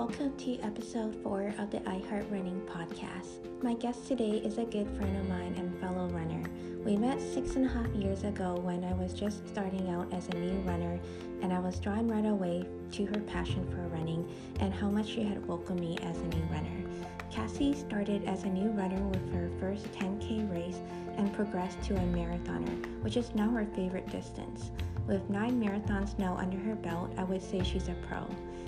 Welcome to episode 4 of the I Heart Running Podcast. My guest today is a good friend of mine and fellow runner. We met 6.5 years ago when I was just starting out as a new runner, and I was drawn right away to her passion for running and how much she had welcomed me as a new runner. Cassie started as a new runner with her first 10K race and progressed to a marathoner, which is now her favorite distance. With 9 marathons now under her belt, I would say she's a pro.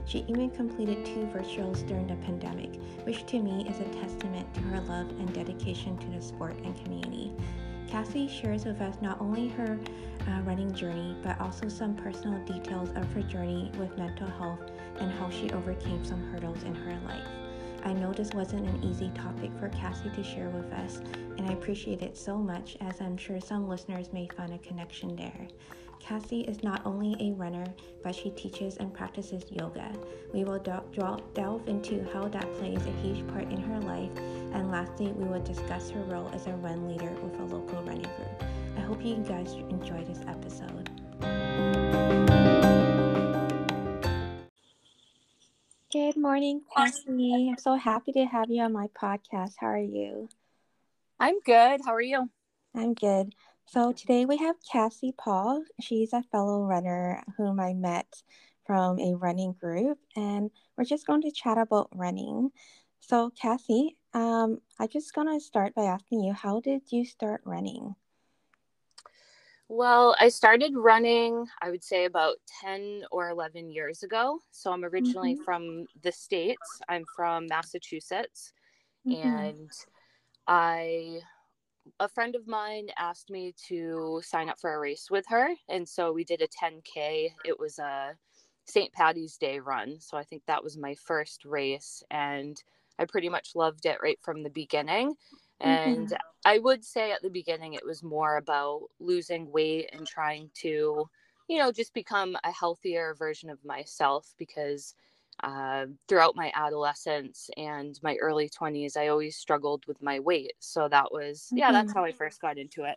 She even completed 2 virtuals during the pandemic, which to me is a testament to her love and dedication to the sport and community. Cassie shares with us not only her running journey, but also some personal details of her journey with mental health and how she overcame some hurdles in her life. I know this wasn't an easy topic for Cassie to share with us, and I appreciate it so much, as I'm sure some listeners may find a connection there. Cassie is not only a runner, but she teaches and practices yoga. We will delve into how that plays a huge part in her life, and lastly, we will discuss her role as a run leader with a local running group. I hope you guys enjoy this episode. Good morning, Cassie. I'm so happy to have you on my podcast. How are you? I'm good. How are you? I'm good. So today we have Cassie Paul. She's a fellow runner whom I met from a running group, and we're just going to chat about running. So Cassie, I'm just going to start by asking you, how did you start running? Well, I started running, I would say, about 10 or 11 years ago. So I'm originally from the States. I'm from Massachusetts. And a friend of mine asked me to sign up for a race with her. And so we did a 10K. It was a St. Patty's Day run. So I think that was my first race. And I pretty much loved it right from the beginning. And I would say at the beginning, it was more about losing weight and trying to, you know, just become a healthier version of myself, because throughout my adolescence and my early 20s, I always struggled with my weight. So that was, that's how I first got into it.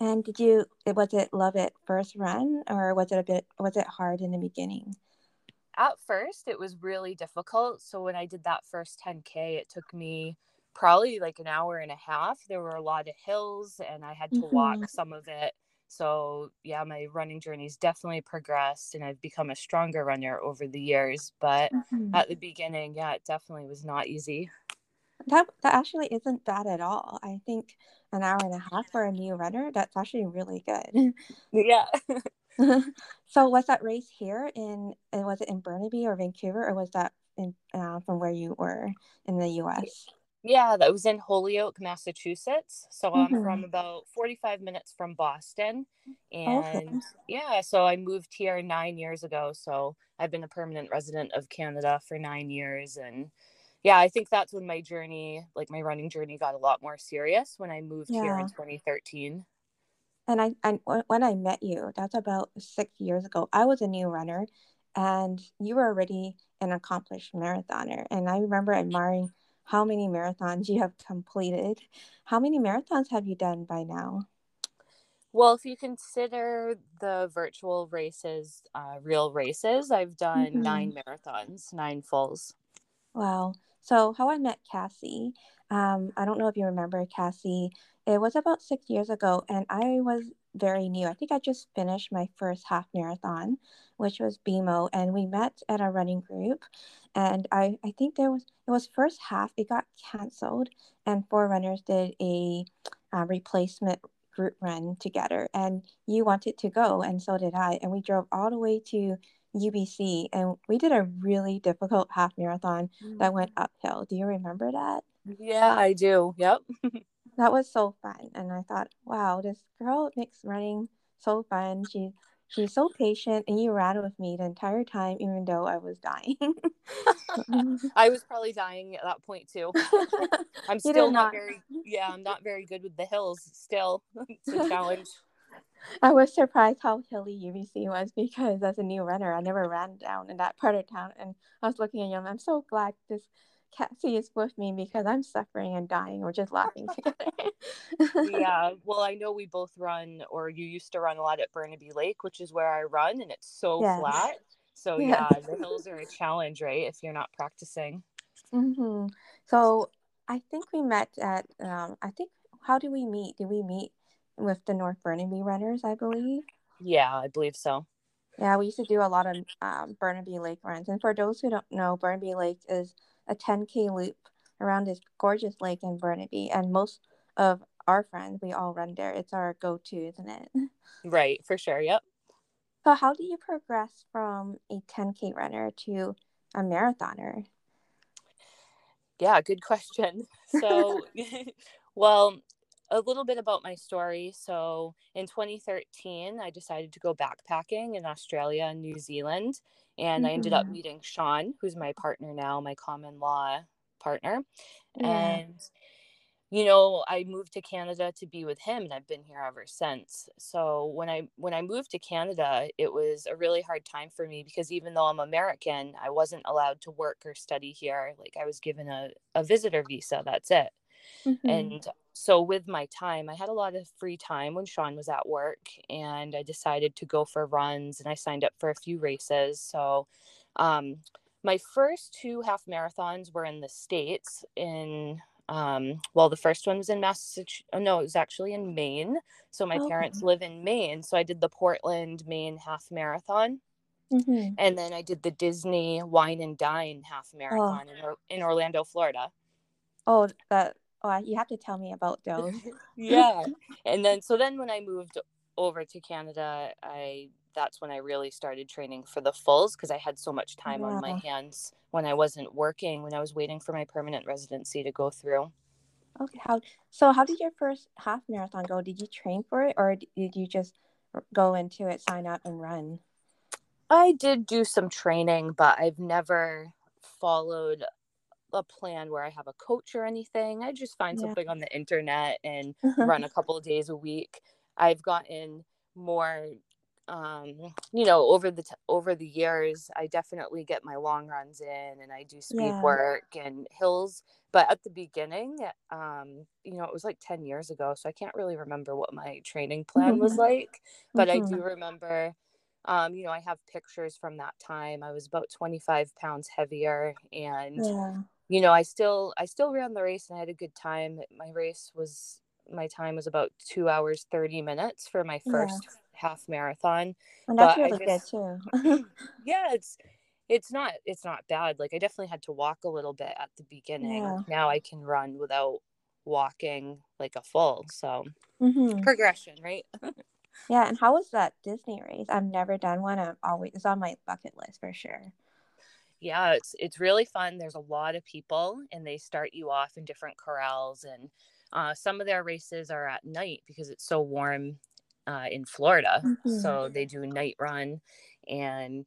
And was it love at first run, or was it hard in the beginning? At first, it was really difficult. So when I did that first 10K, it took me probably like an hour and a half. There were a lot of hills, and I had to walk some of it. So yeah, my running journey's definitely progressed, and I've become a stronger runner over the years. But at the beginning, yeah, it definitely was not easy. That actually isn't bad at all. I think an hour and a half for a new runner, that's actually really good. Yeah. So was that race here and was it in Burnaby or Vancouver, or was that in, from where you were in the U.S.? Yeah, that was in Holyoke, Massachusetts. So I'm from about 45 minutes from Boston. And yeah, so I moved here 9 years ago. So I've been a permanent resident of Canada for 9 years. And yeah, I think that's when my journey, like my running journey, got a lot more serious when I moved here in 2013. And when I met you, that's about 6 years ago, I was a new runner, and you were already an accomplished marathoner. And I remember admiring how many marathons you have completed. How many marathons have you done by now? Well, if you consider the virtual races, real races, I've done 9 marathons, 9 fulls. Wow. So how I met Cassie, I don't know if you remember Cassie, it was about 6 years ago, and I was very new. I think I just finished my first half marathon, which was BMO, and we met at a running group, and I think it was first half, it got canceled, and 4 runners did a replacement group run together, and you wanted to go, and so did I, and we drove all the way to UBC, and we did a really difficult half marathon that went uphill. Do you remember that? Yeah, I do. Yep. That was so fun, and I thought, wow, this girl makes running so fun. She's so patient, and you ran with me the entire time, even though I was dying. I was probably dying at that point too. I'm still not very, I'm not very good with the hills still. It's a challenge. I was surprised how hilly UBC was, because as a new runner, I never ran down in that part of town, and I was looking at you, and I'm so glad this Cassie is with me, because I'm suffering and dying. We're just laughing together. Yeah. Well, I know we both run, or you used to run a lot at Burnaby Lake, which is where I run, and it's so flat. So yeah, the hills are a challenge, right? If you're not practicing. Mm-hmm. So I think we met at, how did we meet? Did we meet with the North Burnaby runners, I believe? Yeah, I believe so. Yeah, we used to do a lot of Burnaby Lake runs. And for those who don't know, Burnaby Lake is a 10K loop around this gorgeous lake in Burnaby. And most of our friends, we all run there. It's our go-to, isn't it? Right, for sure. Yep. So how do you progress from a 10K runner to a marathoner? Yeah, good question. So, well, a little bit about my story. So in 2013, I decided to go backpacking in Australia and New Zealand. And I ended up meeting Sean, who's my partner now, my common law partner. Yeah. And, you know, I moved to Canada to be with him, and I've been here ever since. So when I moved to Canada, it was a really hard time for me because even though I'm American, I wasn't allowed to work or study here. Like, I was given a visitor visa. That's it. Mm-hmm. And so with my time, I had a lot of free time when Sean was at work, and I decided to go for runs, and I signed up for a few races. So, my first two half marathons were in the States in, the first one was in Massachusetts. No, it was actually in Maine. So my parents live in Maine. So I did the Portland, Maine half marathon. Mm-hmm. And then I did the Disney Wine and Dine half marathon in Orlando, Florida. You have to tell me about those. Yeah. And then when I moved over to Canada, that's when I really started training for the fulls, because I had so much time on my hands when I wasn't working, when I was waiting for my permanent residency to go through. Okay. How did your first half marathon go? Did you train for it, or did you just go into it, sign up, and run? I did do some training, but I've never followed a plan where I have a coach or anything. I just find something on the internet and run a couple of days a week. I've gotten more, over the years, I definitely get my long runs in, and I do speed work and hills. But at the beginning, it was like 10 years ago, so I can't really remember what my training plan was like, but I do remember, I have pictures from that time. I was about 25 pounds heavier, and, I still ran the race, and I had a good time. My time was about 2 hours, 30 minutes for my first half marathon. And that's really good too. Yeah. It's not bad. Like, I definitely had to walk a little bit at the beginning. Yeah. Now I can run without walking like a full. So progression, right? Yeah. And how was that Disney race? I've never done one. It's on my bucket list for sure. Yeah. It's really fun. There's a lot of people, and they start you off in different corrals, and some of their races are at night because it's so warm in Florida. So they do night run, and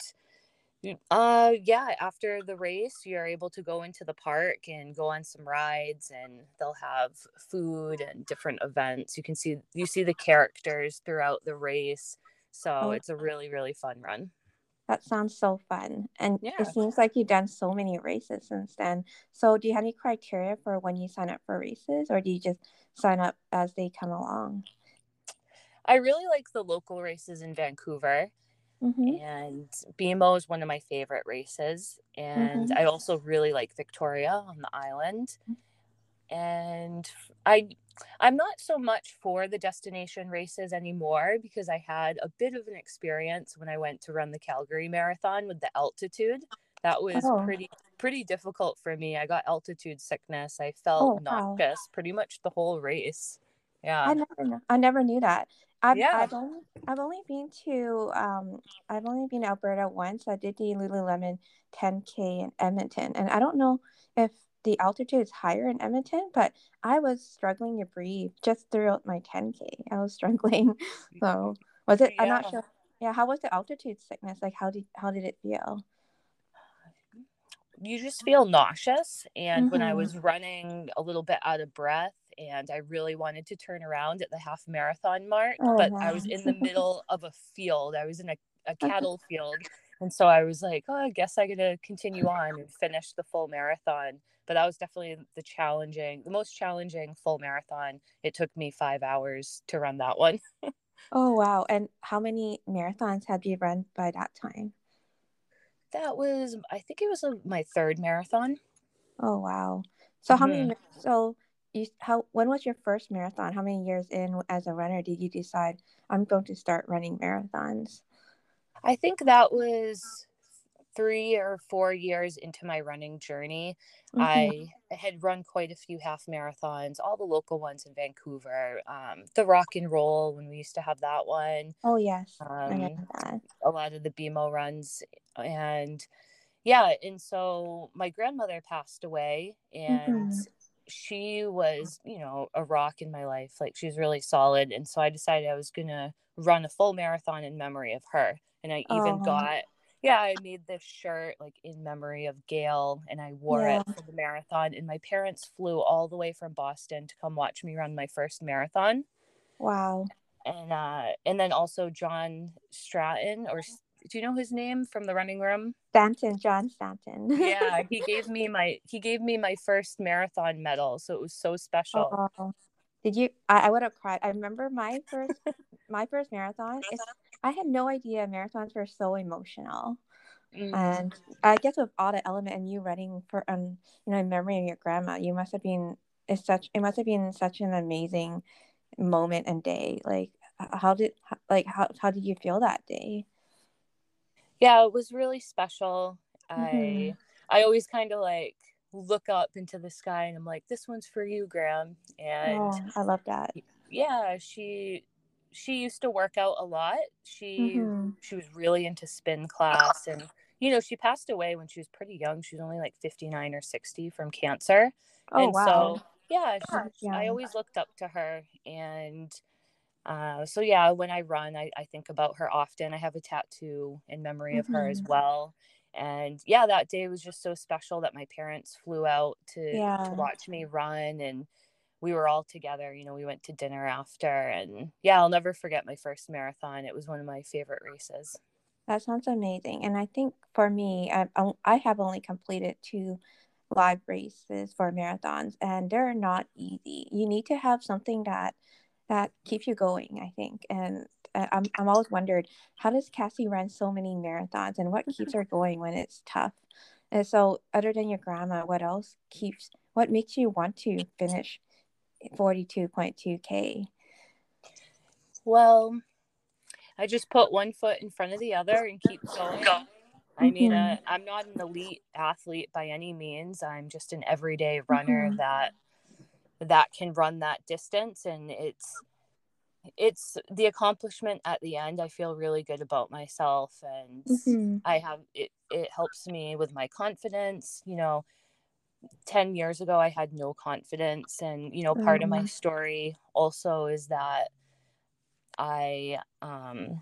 after the race, you're able to go into the park and go on some rides, and they'll have food and different events. You see the characters throughout the race. So it's a really, really fun run. That sounds so fun. And it seems like you've done so many races since then. So do you have any criteria for when you sign up for races, or do you just sign up as they come along? I really like the local races in Vancouver. And BMO is one of my favorite races. And I also really like Victoria on the island. And I'm not so much for the destination races anymore, because I had a bit of an experience when I went to run the Calgary Marathon with the altitude. That was pretty difficult for me. I got altitude sickness. I felt nauseous pretty much the whole race. Yeah, I never knew that. I've only been to Alberta once. I did the Lululemon 10K in Edmonton, and I don't know if the altitude is higher in Edmonton, but I was struggling to breathe just throughout my 10K. I was struggling. So was it? I'm not sure. Yeah. How was the altitude sickness? Like, how did it feel? You just feel nauseous. And when I was running, a little bit out of breath, and I really wanted to turn around at the half marathon mark, I was in the middle of a field. I was in a cattle field. And so I was like, I guess I got to continue on and finish the full marathon. But that was definitely the most challenging full marathon. It took me 5 hours to run that one. Oh, wow. And how many marathons have you run by that time? that was, I think it was my third marathon. Oh, wow. So how many, so you, how, when was your first marathon? How many years in as a runner did you decide I'm going to start running marathons? I think that was 3 or 4 years into my running journey. I had run quite a few half marathons, all the local ones in Vancouver, the Rock and Roll when we used to have that one. Oh, yes. I remember that. A lot of the BMO runs. And yeah, and so my grandmother passed away, and she was, you know, a rock in my life. Like, she was really solid. And so I decided I was going to run a full marathon in memory of her. And I even got, I made this shirt like in memory of Gail, and I wore it for the marathon, and my parents flew all the way from Boston to come watch me run my first marathon. Wow. And then also John Stratton, or do you know his name from the running room? Stanton, John Stanton. Yeah. He gave me my first marathon medal. So it was so special. Oh. Did you, I would have cried. I remember my first marathon. I had no idea marathons were so emotional. And I guess with all the element and you running for, you know, in memory of your grandma, you must have been, it must have been such an amazing moment and day. Like, how did you feel that day? Yeah, it was really special. I always kind of like look up into the sky and I'm like, this one's for you, Graham. And oh, I love that. Yeah, she used to work out a lot. She was really into spin class, and you know, she passed away when she was pretty young. She was only like 59 or 60 from cancer. Oh, and wow. So yeah, I always looked up to her, and so yeah, when I run, I think about her often. I have a tattoo in memory of her as well. And yeah, that day was just so special that my parents flew out to watch me run, and we were all together, you know, we went to dinner after, and yeah, I'll never forget my first marathon. It was one of my favorite races. That sounds amazing. And I think for me, I have only completed 2 live races for marathons, and they're not easy. You need to have something that keeps you going, I think. And I'm always wondered, how does Cassie run so many marathons, and what keeps her going when it's tough? And so other than your grandma, what makes you want to finish 42.2K? Well, I just put one foot in front of the other and keep going. I mean, I'm not an elite athlete by any means. I'm just an everyday runner that can run that distance, and it's the accomplishment at the end. I feel really good about myself, and I have it helps me with my confidence. You know, 10 years ago, I had no confidence. And, you know, part of my story also is that I don't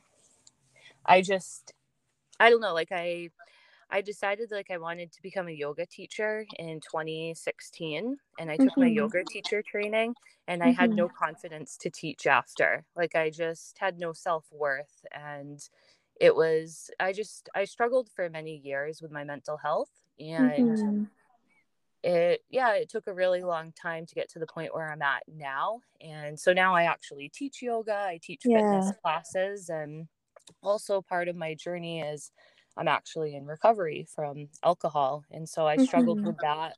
know, like I decided like I wanted to become a yoga teacher in 2016, and I took my yoga teacher training, and I had no confidence to teach after. Like, I just had no self-worth, and I struggled for many years with my mental health, and it took a really long time to get to the point where I'm at now. And so now I actually teach yoga. I teach fitness classes. And also part of my journey is I'm actually in recovery from alcohol. And so I struggled with that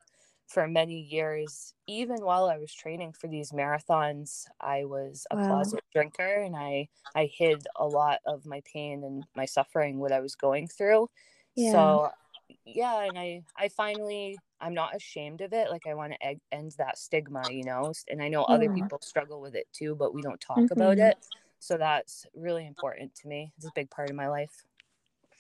for many years. Even while I was training for these marathons, I was a closet drinker, and I hid a lot of my pain and my suffering, what I was going through. Yeah. So yeah, and I finally, I'm not ashamed of it. Like, I want to end that stigma, you know, and I know other people struggle with it too, but we don't talk about it. So that's really important to me. It's a big part of my life.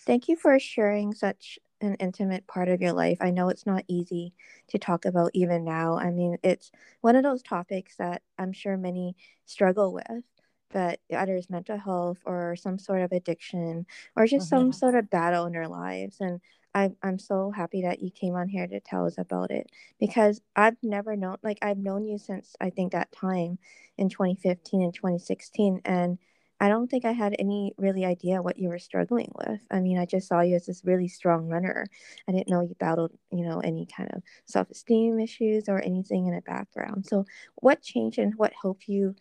Thank you for sharing such an intimate part of your life. I know it's not easy to talk about even now. I mean, it's one of those topics that I'm sure many struggle with, but either it's mental health or some sort of addiction or just some sort of battle in their lives. And I'm so happy that you came on here to tell us about it, because I've known you since I think that time in 2015 and 2016, and I don't think I had any really idea what you were struggling with. I mean, I just saw you as this really strong runner. I didn't know you battled, you know, any kind of self-esteem issues or anything in the background. So what changed, and what helped you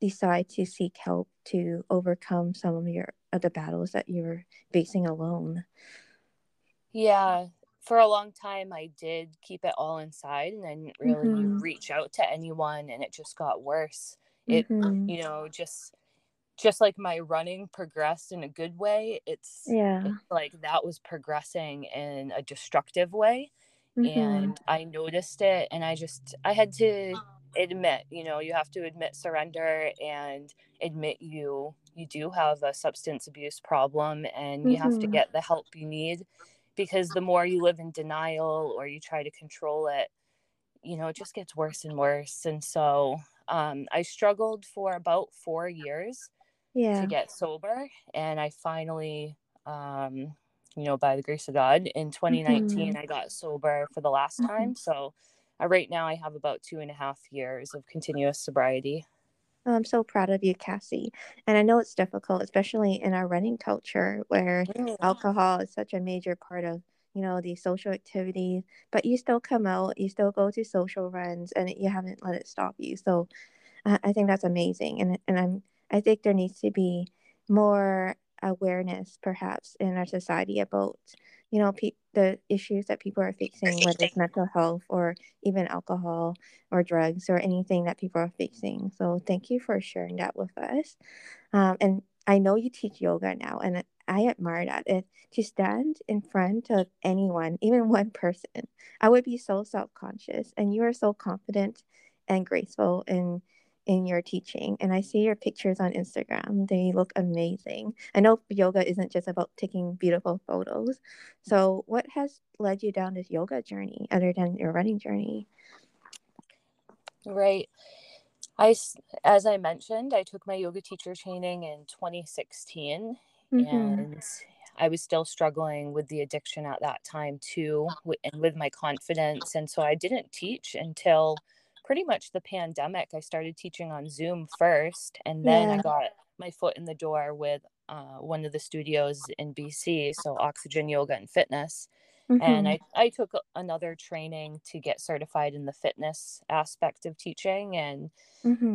decide to seek help to overcome some of the battles that you were facing alone? Yeah. For a long time, I did keep it all inside and I didn't really reach out to anyone, and it just got worse. It, you know, just like my running progressed in a good way, it's like that was progressing in a destructive way. And I noticed it, and I had to admit, you know, you have to admit surrender and admit you do have a substance abuse problem, and you have to get the help you need, because the more you live in denial or you try to control it, you know, it just gets worse and worse. And so I struggled for about 4 years to get sober. And I finally, you know, by the grace of God, in 2019, I got sober for the last time. So right now I have about 2.5 years of continuous sobriety. I'm so proud of you, Cassie. And I know it's difficult, especially in our running culture where alcohol is such a major part of, you know, the social activities, but you still come out, you still go to social runs, and you haven't let it stop you. So I think that's amazing. And I think there needs to be more awareness perhaps in our society about, you know, the issues that people are facing, whether it's mental health or even alcohol or drugs or anything that people are facing. So thank you for sharing that with us. And I know you teach yoga now, and I admire that. And to stand in front of anyone, even one person, I would be so self-conscious, and you are so confident and graceful in your teaching. And I see your pictures on Instagram. They look amazing. I know yoga isn't just about taking beautiful photos. So what has led you down this yoga journey other than your running journey? Right. As I mentioned, I took my yoga teacher training in 2016, and I was still struggling with the addiction at that time too, and with my confidence. And so I didn't teach until pretty much the pandemic. I started teaching on Zoom first, and then I got my foot in the door with one of the studios in BC, so Oxygen Yoga and Fitness. And I took another training to get certified in the fitness aspect of teaching. And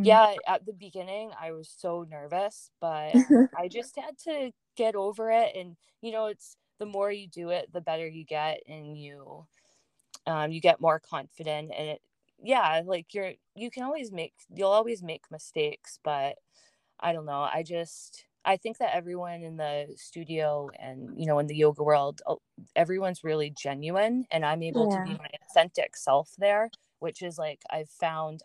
at the beginning, I was so nervous, but I just had to get over it. And, you know, it's the more you do it, the better you get, and you get more confident. And you'll always make mistakes, but I don't know. I think that everyone in the studio and, you know, in the yoga world, everyone's really genuine, and I'm able to be my authentic self there, which is like, I've found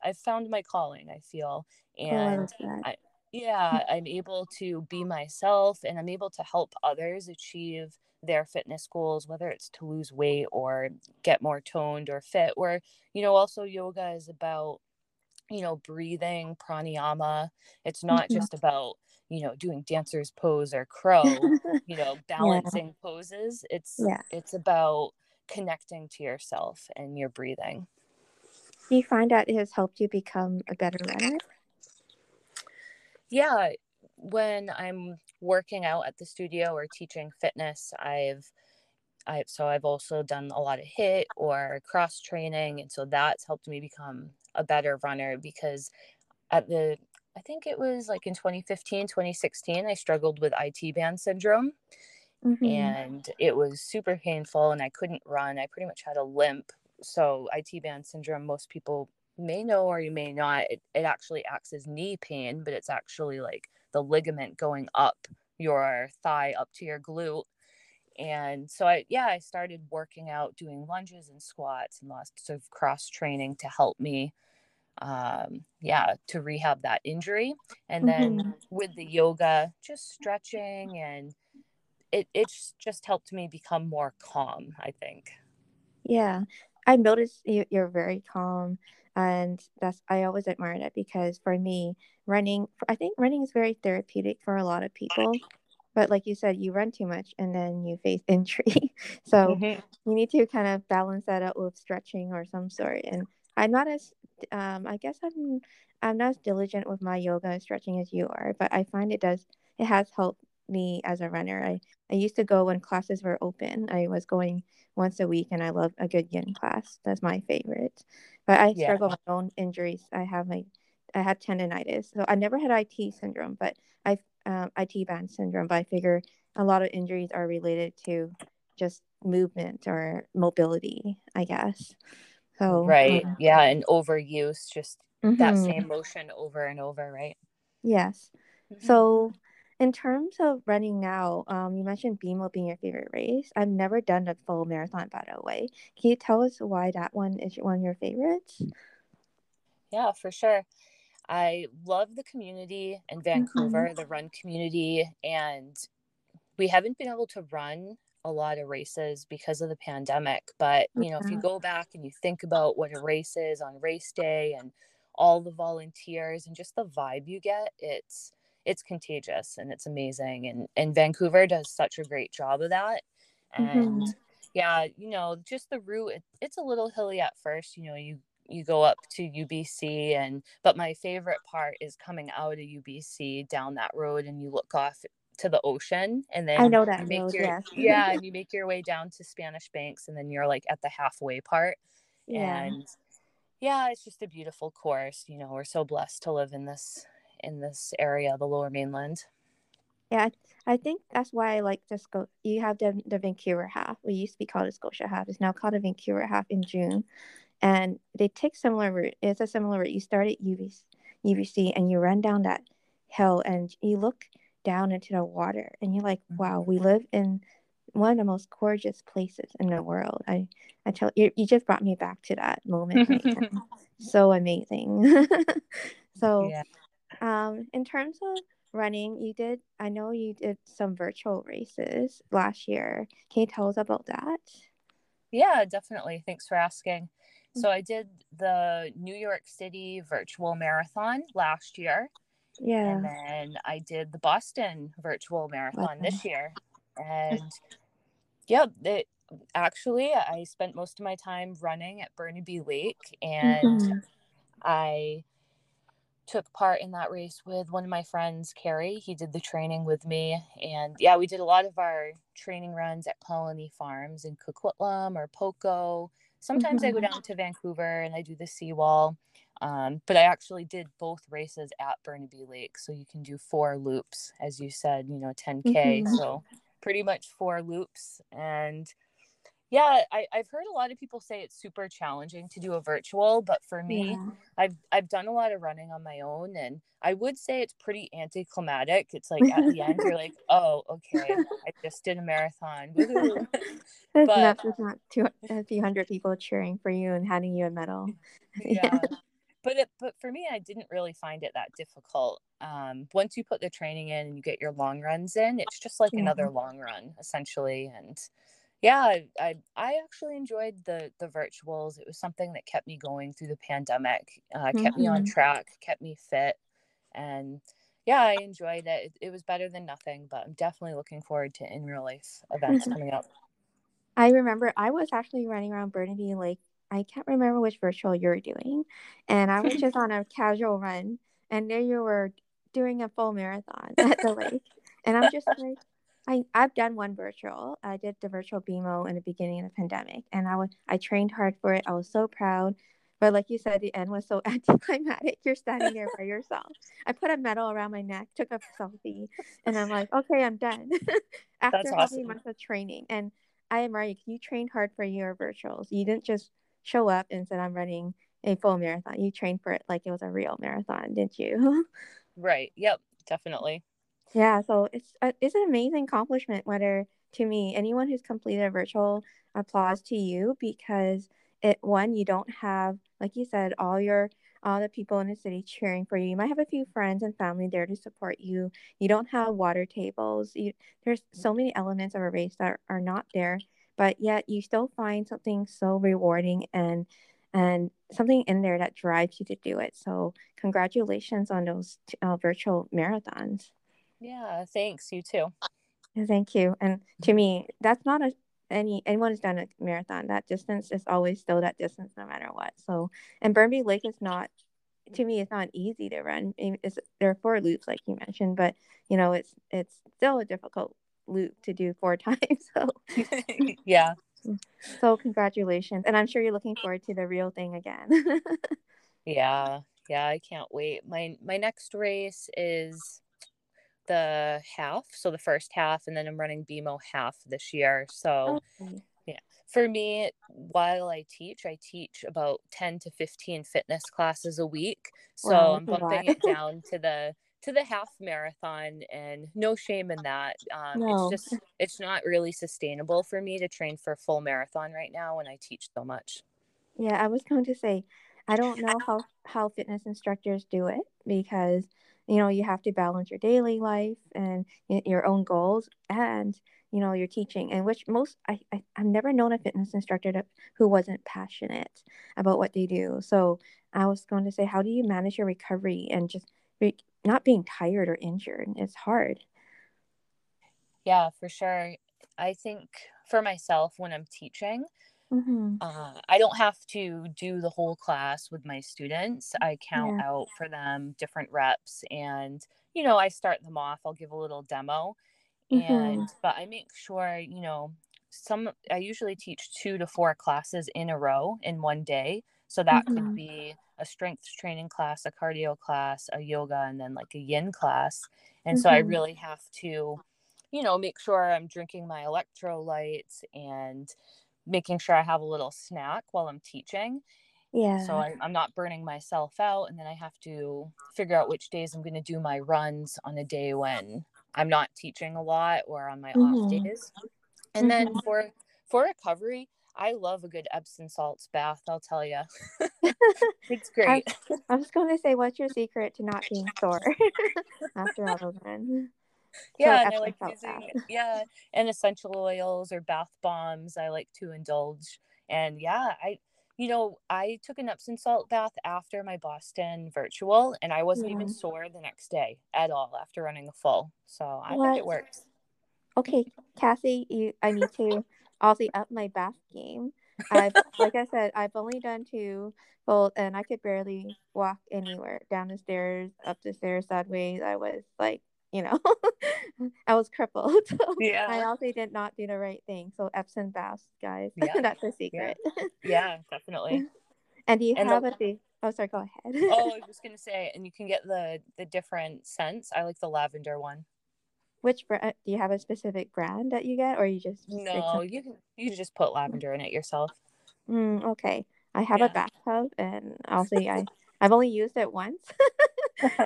my calling, I feel. And I'm able to be myself, and I'm able to help others achieve their fitness goals, whether it's to lose weight or get more toned or fit, or, you know, also yoga is about, you know, breathing, pranayama. It's not just about, you know, doing dancer's pose or crow, you know, balancing poses. It's about connecting to yourself and your breathing. Do you find that it has helped you become a better runner? Yeah. When I'm working out at the studio or teaching fitness, I've also done a lot of HIIT or cross training. And so that's helped me become a better runner, because I think it was like in 2015, 2016, I struggled with IT band syndrome, and it was super painful, and I couldn't run. I pretty much had a limp. So IT band syndrome, most people may know or you may not, it actually acts as knee pain, but it's actually like the ligament going up your thigh up to your glute. And so I started working out, doing lunges and squats and lots of cross training to help me, to rehab that injury. And then with the yoga, just stretching, and it's just helped me become more calm, I think. Yeah. I noticed you're very calm, and I always admire that, because for me, running is very therapeutic for a lot of people. But like you said, you run too much and then you face injury. So you need to kind of balance that out with stretching or some sort. And I'm not as, I guess I'm not as diligent with my yoga and stretching as you are, but I find it has helped me as a runner. I used to go when classes were open. I was going once a week, and I love a good yin class. That's my favorite. But I struggle with my own injuries. I had tendonitis. So I never had IT syndrome, but IT band syndrome. But I figure a lot of injuries are related to just movement or mobility, I guess. So right. Yeah. And overuse, just that same motion over and over. Right. Yes. Mm-hmm. So in terms of running now, you mentioned BMO being your favorite race. I've never done a full marathon, by the way. Can you tell us why that one is one of your favorites? Yeah, for sure. I love the community in Vancouver, the run community, and we haven't been able to run a lot of races because of the pandemic. But, you know, if you go back and you think about what a race is on race day and all the volunteers and just the vibe you get, it's contagious and it's amazing. And Vancouver does such a great job of that. And yeah, you know, just the route, it's a little hilly at first, you know, you go up to UBC but my favorite part is coming out of UBC down that road and you look off to the ocean and then I know that and you make your way down to Spanish Banks and then you're like at the halfway part. Yeah. And yeah, it's just a beautiful course. You know, we're so blessed to live in this area, the Lower Mainland. Yeah, I think that's why I like the you have the Vancouver half. We used to be called the Scotia half. It's now called the Vancouver half in June. And they take similar route. It's a similar route. You start at UBC and you run down that hill and you look down into the water and you're like, wow, we live in one of the most gorgeous places in the world. I tell you, you just brought me back to that moment. Right? So amazing. So yeah. In terms of running, I know you did some virtual races last year. Can you tell us about that? Yeah, definitely. Thanks for asking. So I did the New York City virtual marathon last year. Yeah. And then I did the Boston virtual marathon this year. And yeah, actually I spent most of my time running at Burnaby Lake and I took part in that race with one of my friends, Carrie. He did the training with me. And yeah, we did a lot of our training runs at Colony Farms in Coquitlam or Poco. Sometimes I go down to Vancouver and I do the seawall, but I actually did both races at Burnaby Lake. So you can do 4 loops, as you said, you know, 10K. So pretty much 4 loops. And yeah, I've heard a lot of people say it's super challenging to do a virtual, but for me, I've done a lot of running on my own and I would say it's pretty anticlimactic. It's like at the end, you're like, oh, okay, I just did a marathon. There's not a few hundred people cheering for you and handing you a medal. Yeah. But for me, I didn't really find it that difficult. Once you put the training in and you get your long runs in, it's just like another long run essentially. And yeah, I actually enjoyed the virtuals. It was something that kept me going through the pandemic, kept me on track, kept me fit. And yeah, I enjoyed it. It was better than nothing, but I'm definitely looking forward to in-real life events coming up. I remember I was actually running around Burnaby Lake. I can't remember which virtual you were doing. And I was just on a casual run. And there you were doing a full marathon at the lake. And I'm just like, I've done one virtual. I did the virtual BMO in the beginning of the pandemic, and I trained hard for it. I was so proud, but like you said, the end was so anticlimactic. You're standing there by yourself. I put a medal around my neck, took a selfie, and I'm like, okay, I'm done. After having months of training, and I am right. You trained hard for your virtuals. You didn't just show up and said, I'm running a full marathon. You trained for it like it was a real marathon, didn't you? Right. Yep. Definitely. Yeah, so it's an amazing accomplishment, whether to me, anyone who's completed a virtual, applause to you, because you don't have, like you said, all the people in the city cheering for you. You might have a few friends and family there to support you. You don't have water tables. There's so many elements of a race that are not there, but yet you still find something so rewarding and something in there that drives you to do it. So congratulations on those virtual marathons. Yeah, thanks. You too. Thank you. And to me, that's not anyone who's done a marathon. That distance is always still that distance, no matter what. So, and Burnaby Lake is not, to me, it's not easy to run. There are 4 loops, like you mentioned, but you know, it's still a difficult loop to do 4 times. So, yeah. So, congratulations, and I'm sure you're looking forward to the real thing again. Yeah, I can't wait. My next race is the half, so the first half, and then I'm running BMO half this year. So yeah, for me, while I teach about 10 to 15 fitness classes a week. So I'm bumping it down to the half marathon, and no shame in that. It's not really sustainable for me to train for a full marathon right now when I teach so much. Yeah, I was going to say, I don't know how fitness instructors do it, because, you know, you have to balance your daily life and your own goals and, you know, your teaching, and which I've never known a fitness instructor who wasn't passionate about what they do. So I was going to say, how do you manage your recovery and just not being tired or injured? It's hard. Yeah, for sure. I think for myself, when I'm teaching, I don't have to do the whole class with my students. I count out for them different reps, and, you know, I start them off, I'll give a little demo, and, but I make sure, you know, I usually teach 2 to 4 classes in a row in one day. So that could be a strength training class, a cardio class, a yoga, and then like a yin class. And so I really have to, you know, make sure I'm drinking my electrolytes and making sure I have a little snack while I'm teaching. Yeah. So I'm not burning myself out. And then I have to figure out which days I'm going to do my runs on a day when I'm not teaching a lot, or on my off days. And then for recovery, I love a good Epsom salts bath, I'll tell you. It's great. I'm just going to say, what's your secret to not being sore after all those runs? Yeah, so I like using and essential oils or bath bombs. I like to indulge, and I took an Epsom salt bath after my Boston virtual, and I wasn't even sore the next day at all after running a full. So I think it works. Okay, Cassie, I need to also up my bath game. Like I said, I've only done 2 full, and I could barely walk anywhere, down the stairs, up the stairs, sideways. I was like, you know, I was crippled. So I also did not do the right thing. So Epsom baths, guys, that's the secret. Yeah, definitely. And do you have oh, sorry, go ahead. Oh, I was just going to say, and you can get the different scents. I like the lavender one. Which brand? Do you have a specific brand that you get, or you just no? You just put lavender in it yourself. Okay, I have a bathtub, and also I've only used it once.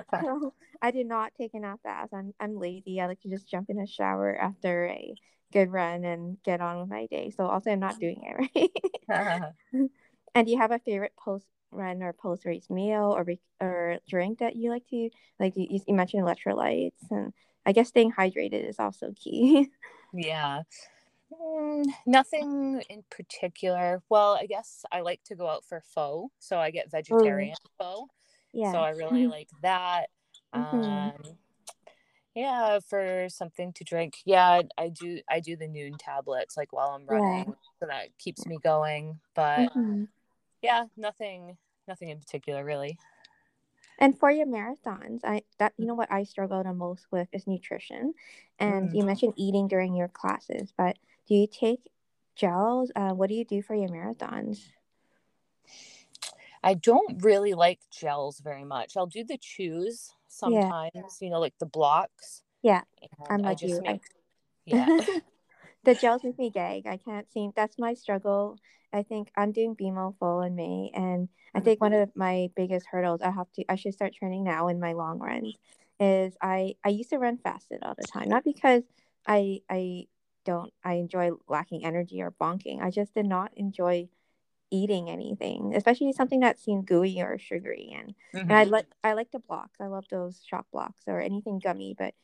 So I did not take enough baths. I'm lazy. I like to just jump in a shower after a good run and get on with my day. So also, I'm not doing it right. And do you have a favorite post-run or post-race meal or drink that you like to like? You mentioned electrolytes, and I guess staying hydrated is also key. Yeah. Nothing in particular. Well, I guess I like to go out for pho. So I get vegetarian pho. Yeah. So I really like that. Yeah, for something to drink. Yeah, I do the noon tablets like while I'm running. Yeah. So that keeps me going. But yeah, nothing in particular really. And for your marathons, you know what I struggle the most with is nutrition. And you mentioned eating during your classes, but do you take gels? What do you do for your marathons? I don't really like gels very much. I'll do the chews sometimes, you know, like the blocks. Yeah, I'm like you. The gels make me gag. I can't seem. That's my struggle. I think I'm doing BMO full in May, and I think one of my biggest hurdles I should start training now in my long runs is I used to run fasted all the time. Not because I enjoy lacking energy or bonking. I just did not enjoy eating anything, especially something that seemed gooey or sugary. And, and I like the blocks. I love those shock blocks or anything gummy, but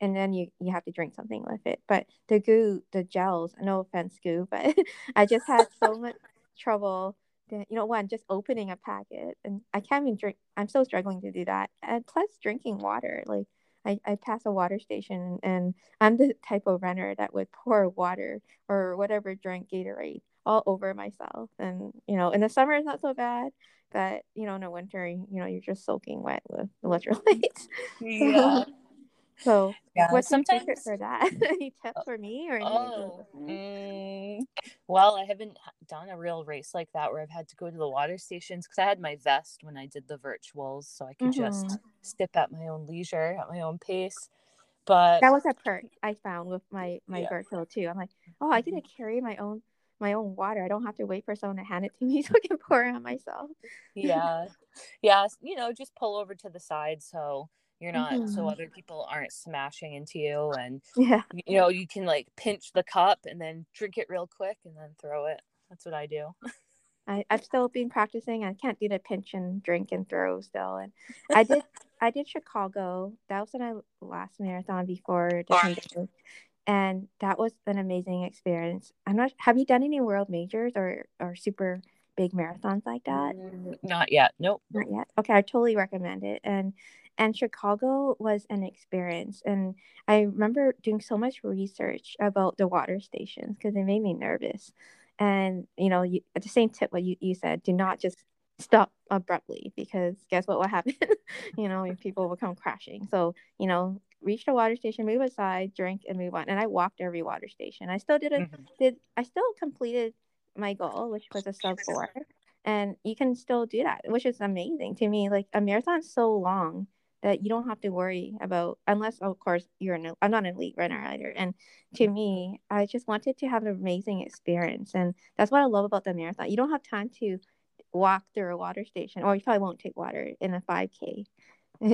then you have to drink something with it. But the gels, no offense, goo, but I just had so much trouble, just opening a packet. And I can't even drink. I'm still struggling to do that. And plus drinking water. Like I pass a water station, and I'm the type of runner that would pour water or whatever drink, Gatorade, all over myself. And, you know, in the summer it's not so bad. But, you know, in the winter, you know, you're just soaking wet with electrolytes. Yeah. So what's sometimes secret for that? Any tips for me or well, I haven't done a real race like that where I've had to go to the water stations, because I had my vest when I did the virtuals, so I could just sip at my own leisure, at my own pace. But that was a perk I found with my virtual too. I'm like, oh, I get to carry my own water. I don't have to wait for someone to hand it to me so I can pour it on myself. Yeah. You know, just pull over to the side so you're not, so other people aren't smashing into you, and you know, you can like pinch the cup and then drink it real quick and then throw it. That's what I do. I've still been practicing. I can't do the pinch and drink and throw still. And I did Chicago. That was my last marathon before Disney. And that was an amazing experience. Have you done any world majors or super big marathons like that? Not yet. Nope. Not yet. Okay. I totally recommend it. And Chicago was an experience. And I remember doing so much research about the water stations because it made me nervous. And, you know, the same tip what you said, do not just stop abruptly, because guess what will happen? You know, people will come crashing. So, you know, reach the water station, move aside, drink, and move on. And I walked every water station. I still I still completed my goal, which was a sub 4. And you can still do that, which is amazing to me. Like, a marathon's so long that you don't have to worry about, unless of course I'm not an elite runner either. And to me, I just wanted to have an amazing experience, and that's what I love about the marathon. You don't have time to walk through a water station, or you probably won't take water in a 5K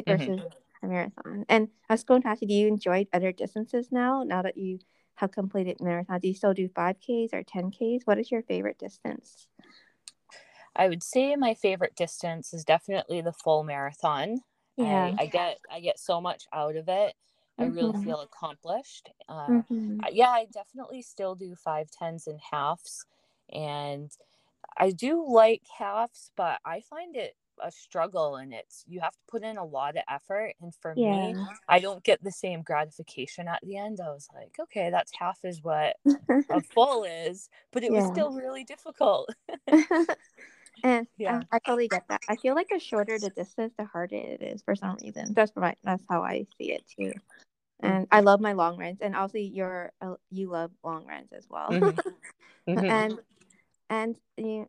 versus a marathon. And I was going to ask you, do you enjoy other distances now that you have completed marathons? Do you still do 5Ks or 10Ks? What is your favorite distance? I would say my favorite distance is definitely the full marathon. Yeah. I get so much out of it. I really feel accomplished. Yeah, I definitely still do 5, 10s and halves, and I do like halves, but I find it a struggle, and you have to put in a lot of effort. And for me, I don't get the same gratification at the end. I was like, okay, that's half is what a full is, but it was still really difficult. And I totally get that. I feel like the shorter the distance, the harder it is for some reason. That's how I see it too. And I love my long runs, and obviously you love long runs as well. And you,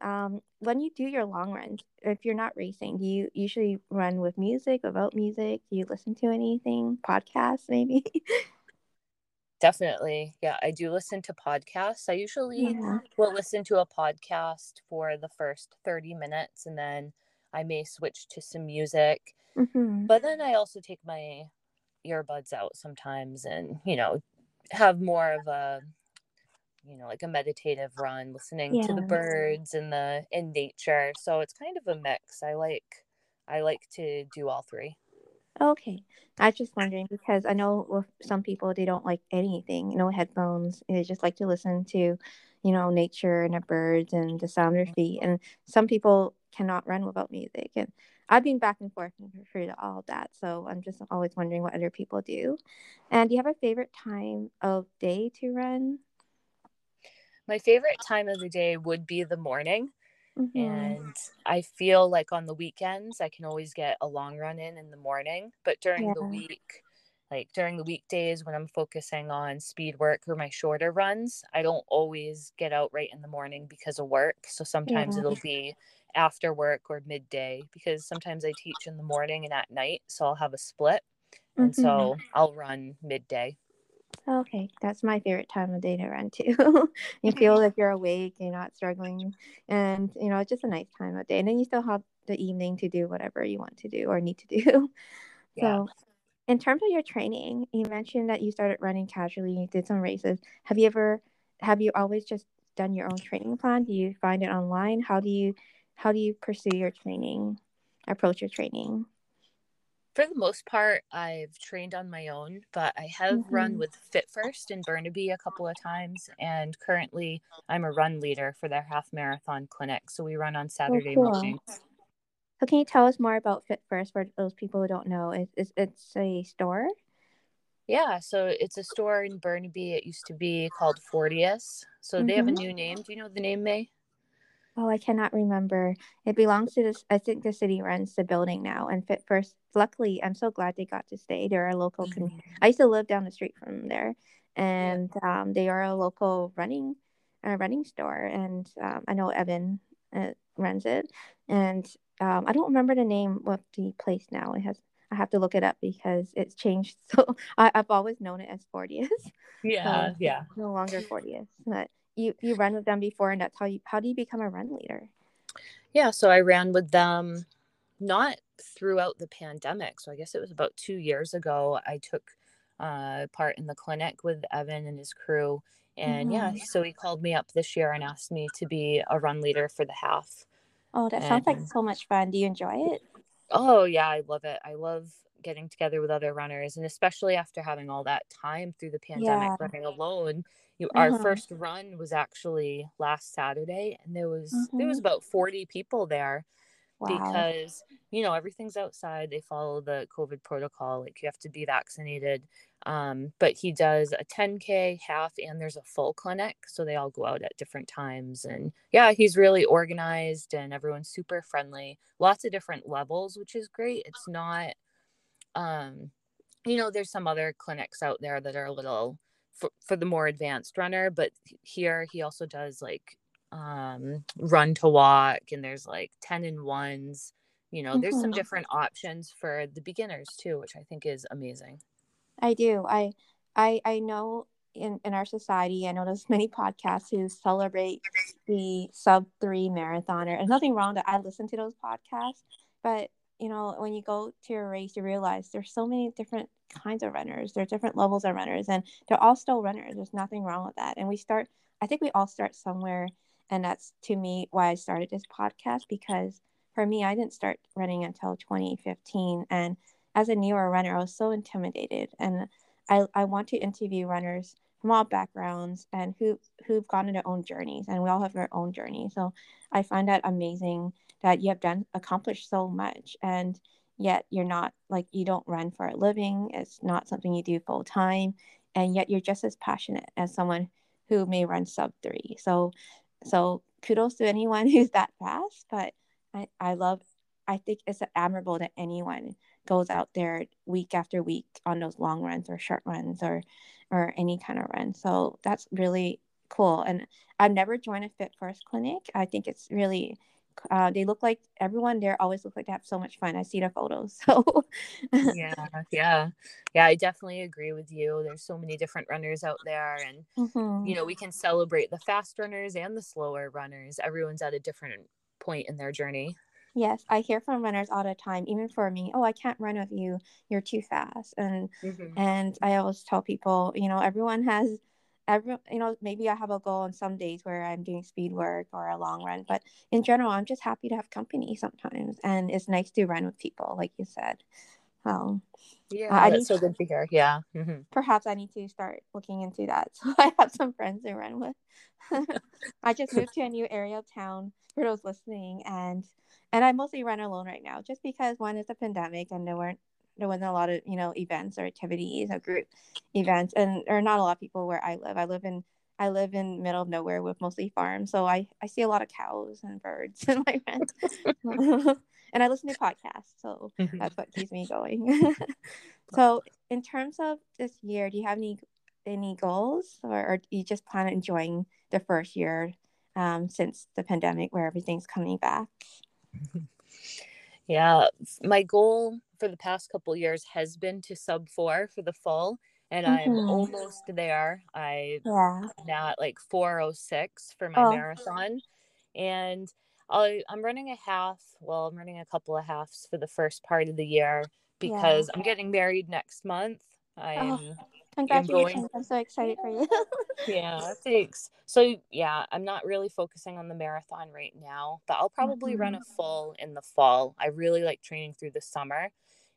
when you do your long runs, if you're not racing, do you usually run with music, without music? Do you listen to anything? Podcasts, maybe? Definitely. Yeah, I do listen to podcasts. I usually will listen to a podcast for the first 30 minutes, and then I may switch to some music. But then I also take my earbuds out sometimes and, you know, have more of a, you know, like a meditative run, listening to the birds and in nature. So it's kind of a mix. I like to do all three. Okay. I was just wondering, because I know with some people, they don't like anything, no headphones. They just like to listen to, you know, nature and the birds and the sound of their feet. And some people cannot run without music. And I've been back and forth through all that. So I'm just always wondering what other people do. And do you have a favorite time of day to run? My favorite time of the day would be the morning. And I feel like on the weekends, I can always get a long run in the morning. But during the week, like during the weekdays when I'm focusing on speed work or my shorter runs, I don't always get out right in the morning because of work. So sometimes it'll be after work or midday, because sometimes I teach in the morning and at night. So I'll have a split. And so I'll run midday. Okay, that's my favorite time of day to run too. You feel like you're awake, you're not struggling, and you know, it's just a nice time of day. And then you still have the evening to do whatever you want to do or need to do. Yeah. So in terms of your training, you mentioned that you started running casually, you did some races. Have you always just done your own training plan? Do you find it online? How do you pursue your training, approach your training? For the most part, I've trained on my own, but I have run with Fit First in Burnaby a couple of times. And currently, I'm a run leader for their half marathon clinic. So we run on Saturday mornings. So can you tell us more about Fit First for those people who don't know? It's a store? Yeah, so it's a store in Burnaby. It used to be called Fortius. So they have a new name. Do you know the name, May? Oh, I cannot remember. It belongs to this. I think the city runs the building now. And Fit First, luckily, I'm so glad they got to stay. They're a local community. I used to live down the street from there, and they are a local running store. And I know Evan runs it. And I don't remember the name of the place now. It has. I have to look it up because it's changed. So I've always known it as Fortius. Yeah, yeah. No longer Fortius. But you ran with them before, and that's how do you become a run leader? Yeah, so I ran with them not throughout the pandemic. So I guess it was about 2 years ago. I took part in the clinic with Evan and his crew. And so he called me up this year and asked me to be a run leader for the half. Oh, that sounds like so much fun. Do you enjoy it? Oh, yeah, I love it. I love getting together with other runners. And especially after having all that time through the pandemic running alone. Our first run was actually last Saturday. And there was about 40 people there. Wow. Because, everything's outside. They follow the COVID protocol. Like, you have to be vaccinated. But he does a 10K, half, and there's a full clinic. So they all go out at different times. And yeah, he's really organized and everyone's super friendly. Lots of different levels, which is great. It's not, there's some other clinics out there that are a little for the more advanced runner. But here he also does like run to walk, and there's like 10 and 1s, there's some different options for the beginners too, which I think is amazing. I do. I know in our society, I know there's many podcasts who celebrate the sub-3 marathoner, and nothing wrong that I listen to those podcasts, but when you go to a race, you realize there's so many different kinds of runners. There are different levels of runners, and they're all still runners. There's nothing wrong with that. And I think we all start somewhere. And that's, to me, why I started this podcast, because for me, I didn't start running until 2015. And as a newer runner, I was so intimidated. And I want to interview runners from all backgrounds and who've gone on their own journeys. And we all have our own journey. So I find that amazing that you have accomplished so much. And yet you're not like, you don't run for a living. It's not something you do full time. And yet you're just as passionate as someone who may run sub-3. So kudos to anyone who's that fast. But I think it's admirable that anyone goes out there week after week on those long runs or short runs or any kind of run. So that's really cool. And I've never joined a Fit First clinic. I think it's really, they look like everyone there always looks like they have so much fun. I see the photos. So yeah, I definitely agree with you. There's so many different runners out there, and we can celebrate the fast runners and the slower runners. Everyone's at a different point in their journey. Yes, I hear from runners all the time, even for me. Oh, I can't run with you. You're too fast. And and I always tell people, everyone has. Maybe I have a goal on some days where I'm doing speed work or a long run, but in general, I'm just happy to have company sometimes, and it's nice to run with people, like you said. That's so good to hear. Yeah, perhaps I need to start looking into that, so I have some friends to run with. I just moved to a new area of town for those listening, and I mostly run alone right now, just because one is a pandemic, and there wasn't a lot of, events or activities or group events, and there are not a lot of people where I live. I live in middle of nowhere with mostly farms. So I see a lot of cows and birds in my rent. And I listen to podcasts. So that's what keeps me going. So in terms of this year, do you have any goals, or do you just plan on enjoying the first year since the pandemic, where everything's coming back? Yeah, my goal for the past couple of years has been to sub-4 for the full, and I'm almost there. I'm now at like 4:06 for my marathon, and I'm running a half. Well, I'm running a couple of halves for the first part of the year because I'm getting married next month. Congratulations! I'm so excited for you. Yeah, thanks. So yeah, I'm not really focusing on the marathon right now, but I'll probably run a full in the fall. I really like training through the summer.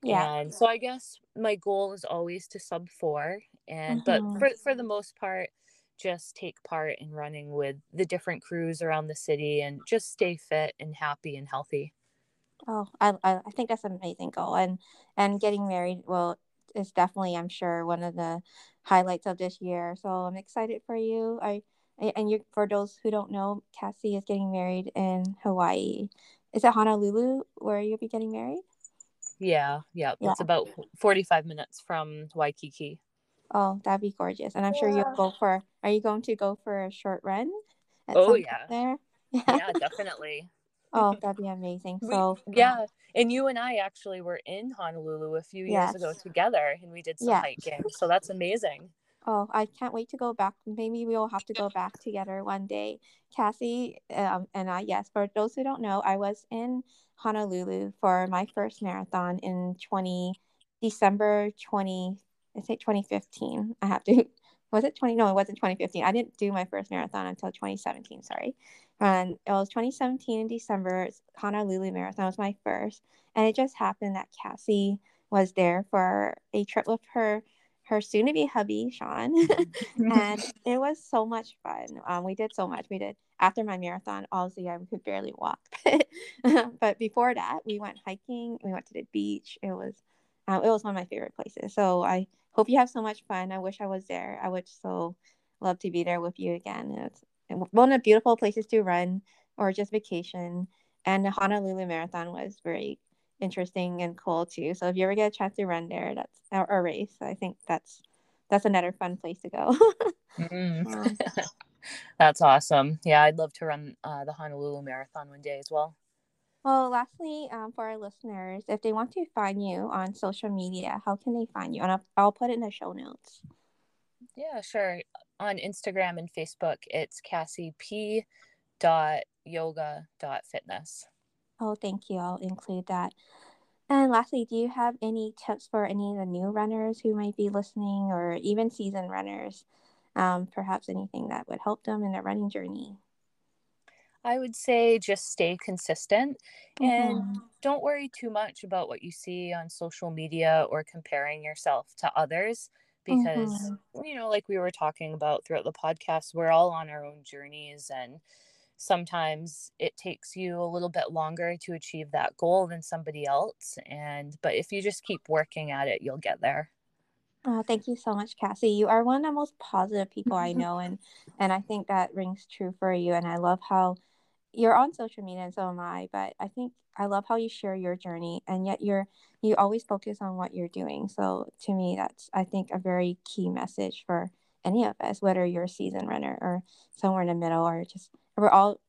Yeah. And so I guess my goal is always to sub-4, and but for the most part, just take part in running with the different crews around the city and just stay fit and happy and healthy. Oh, I think that's an amazing goal, and getting married is definitely, I'm sure, one of the highlights of this year. So I'm excited for you. You, for those who don't know, Cassie is getting married in Hawaii. Is it Honolulu where you'll be getting married? Yeah. It's about 45 minutes from Waikiki. Oh, that'd be gorgeous. And I'm sure you'll go for, are you going to go for a short run? At there? Yeah, definitely. Oh, that'd be amazing. So yeah. And you and I actually were in Honolulu a few years ago together, and we did some hiking. So that's amazing. Oh, I can't wait to go back. Maybe we'll have to go back together one day. Cassie and I, for those who don't know, I was in Honolulu for my first marathon in December 2015. I have to, was it 20? No, it wasn't 2015. I didn't do my first marathon until 2017, sorry. And it was 2017 in December. Honolulu Marathon was my first. And it just happened that Cassie was there for a trip with her soon-to-be hubby, Sean. And it was so much fun. We did so much. We did, after my marathon, obviously I could barely walk. But before that, we went hiking. We went to the beach. It was one of my favorite places. So I hope you have so much fun. I wish I was there. I would so love to be there with you again. It's one of the beautiful places to run or just vacation. And the Honolulu Marathon was very interesting and cool too. So if you ever get a chance to run there, that's a race. I think that's another fun place to go. That's awesome. Yeah, I'd love to run the Honolulu Marathon one day as well. Well, lastly, for our listeners, if they want to find you on social media, how can they find you? And I'll put it in the show notes. Yeah, sure. On Instagram and Facebook, it's cassiep.yoga.fitness. Oh, thank you. I'll include that. And lastly, do you have any tips for any of the new runners who might be listening, or even seasoned runners? Perhaps anything that would help them in their running journey? I would say just stay consistent and don't worry too much about what you see on social media or comparing yourself to others, because, you know, like we were talking about throughout the podcast, we're all on our own journeys, and sometimes it takes you a little bit longer to achieve that goal than somebody else. But if you just keep working at it, you'll get there. Oh, thank you so much, Cassie. You are one of the most positive people I know, and I think that rings true for you. And I love how you're on social media, and so am I, but I think I love how you share your journey, and yet you always focus on what you're doing. So to me, that's, I think, a very key message for any of us, whether you're a seasoned runner or somewhere in the middle, or just we're all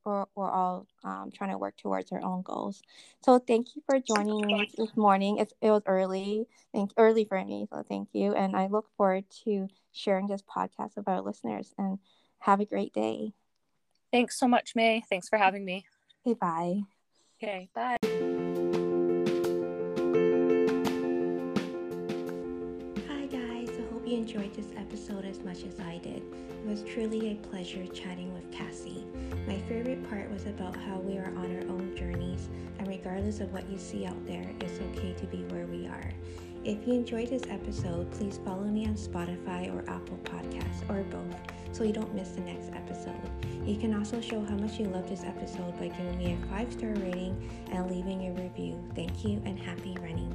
trying to work towards our own goals. So thank you for joining me this morning. It was early for me, so thank you. And I look forward to sharing this podcast with our listeners, and have a great day. Thanks so much, May. Thanks for having me. Okay, bye. Okay, bye. Hi, guys. I hope you enjoyed this episode as much as I did. It was truly a pleasure chatting with Cassie. My favorite part was about how we are on our own journeys, and regardless of what you see out there, it's okay to be where we are. If you enjoyed this episode, please follow me on Spotify or Apple Podcasts, or both, so you don't miss the next episode. You can also show how much you love this episode by giving me a 5-star rating and leaving a review. Thank you, and happy running.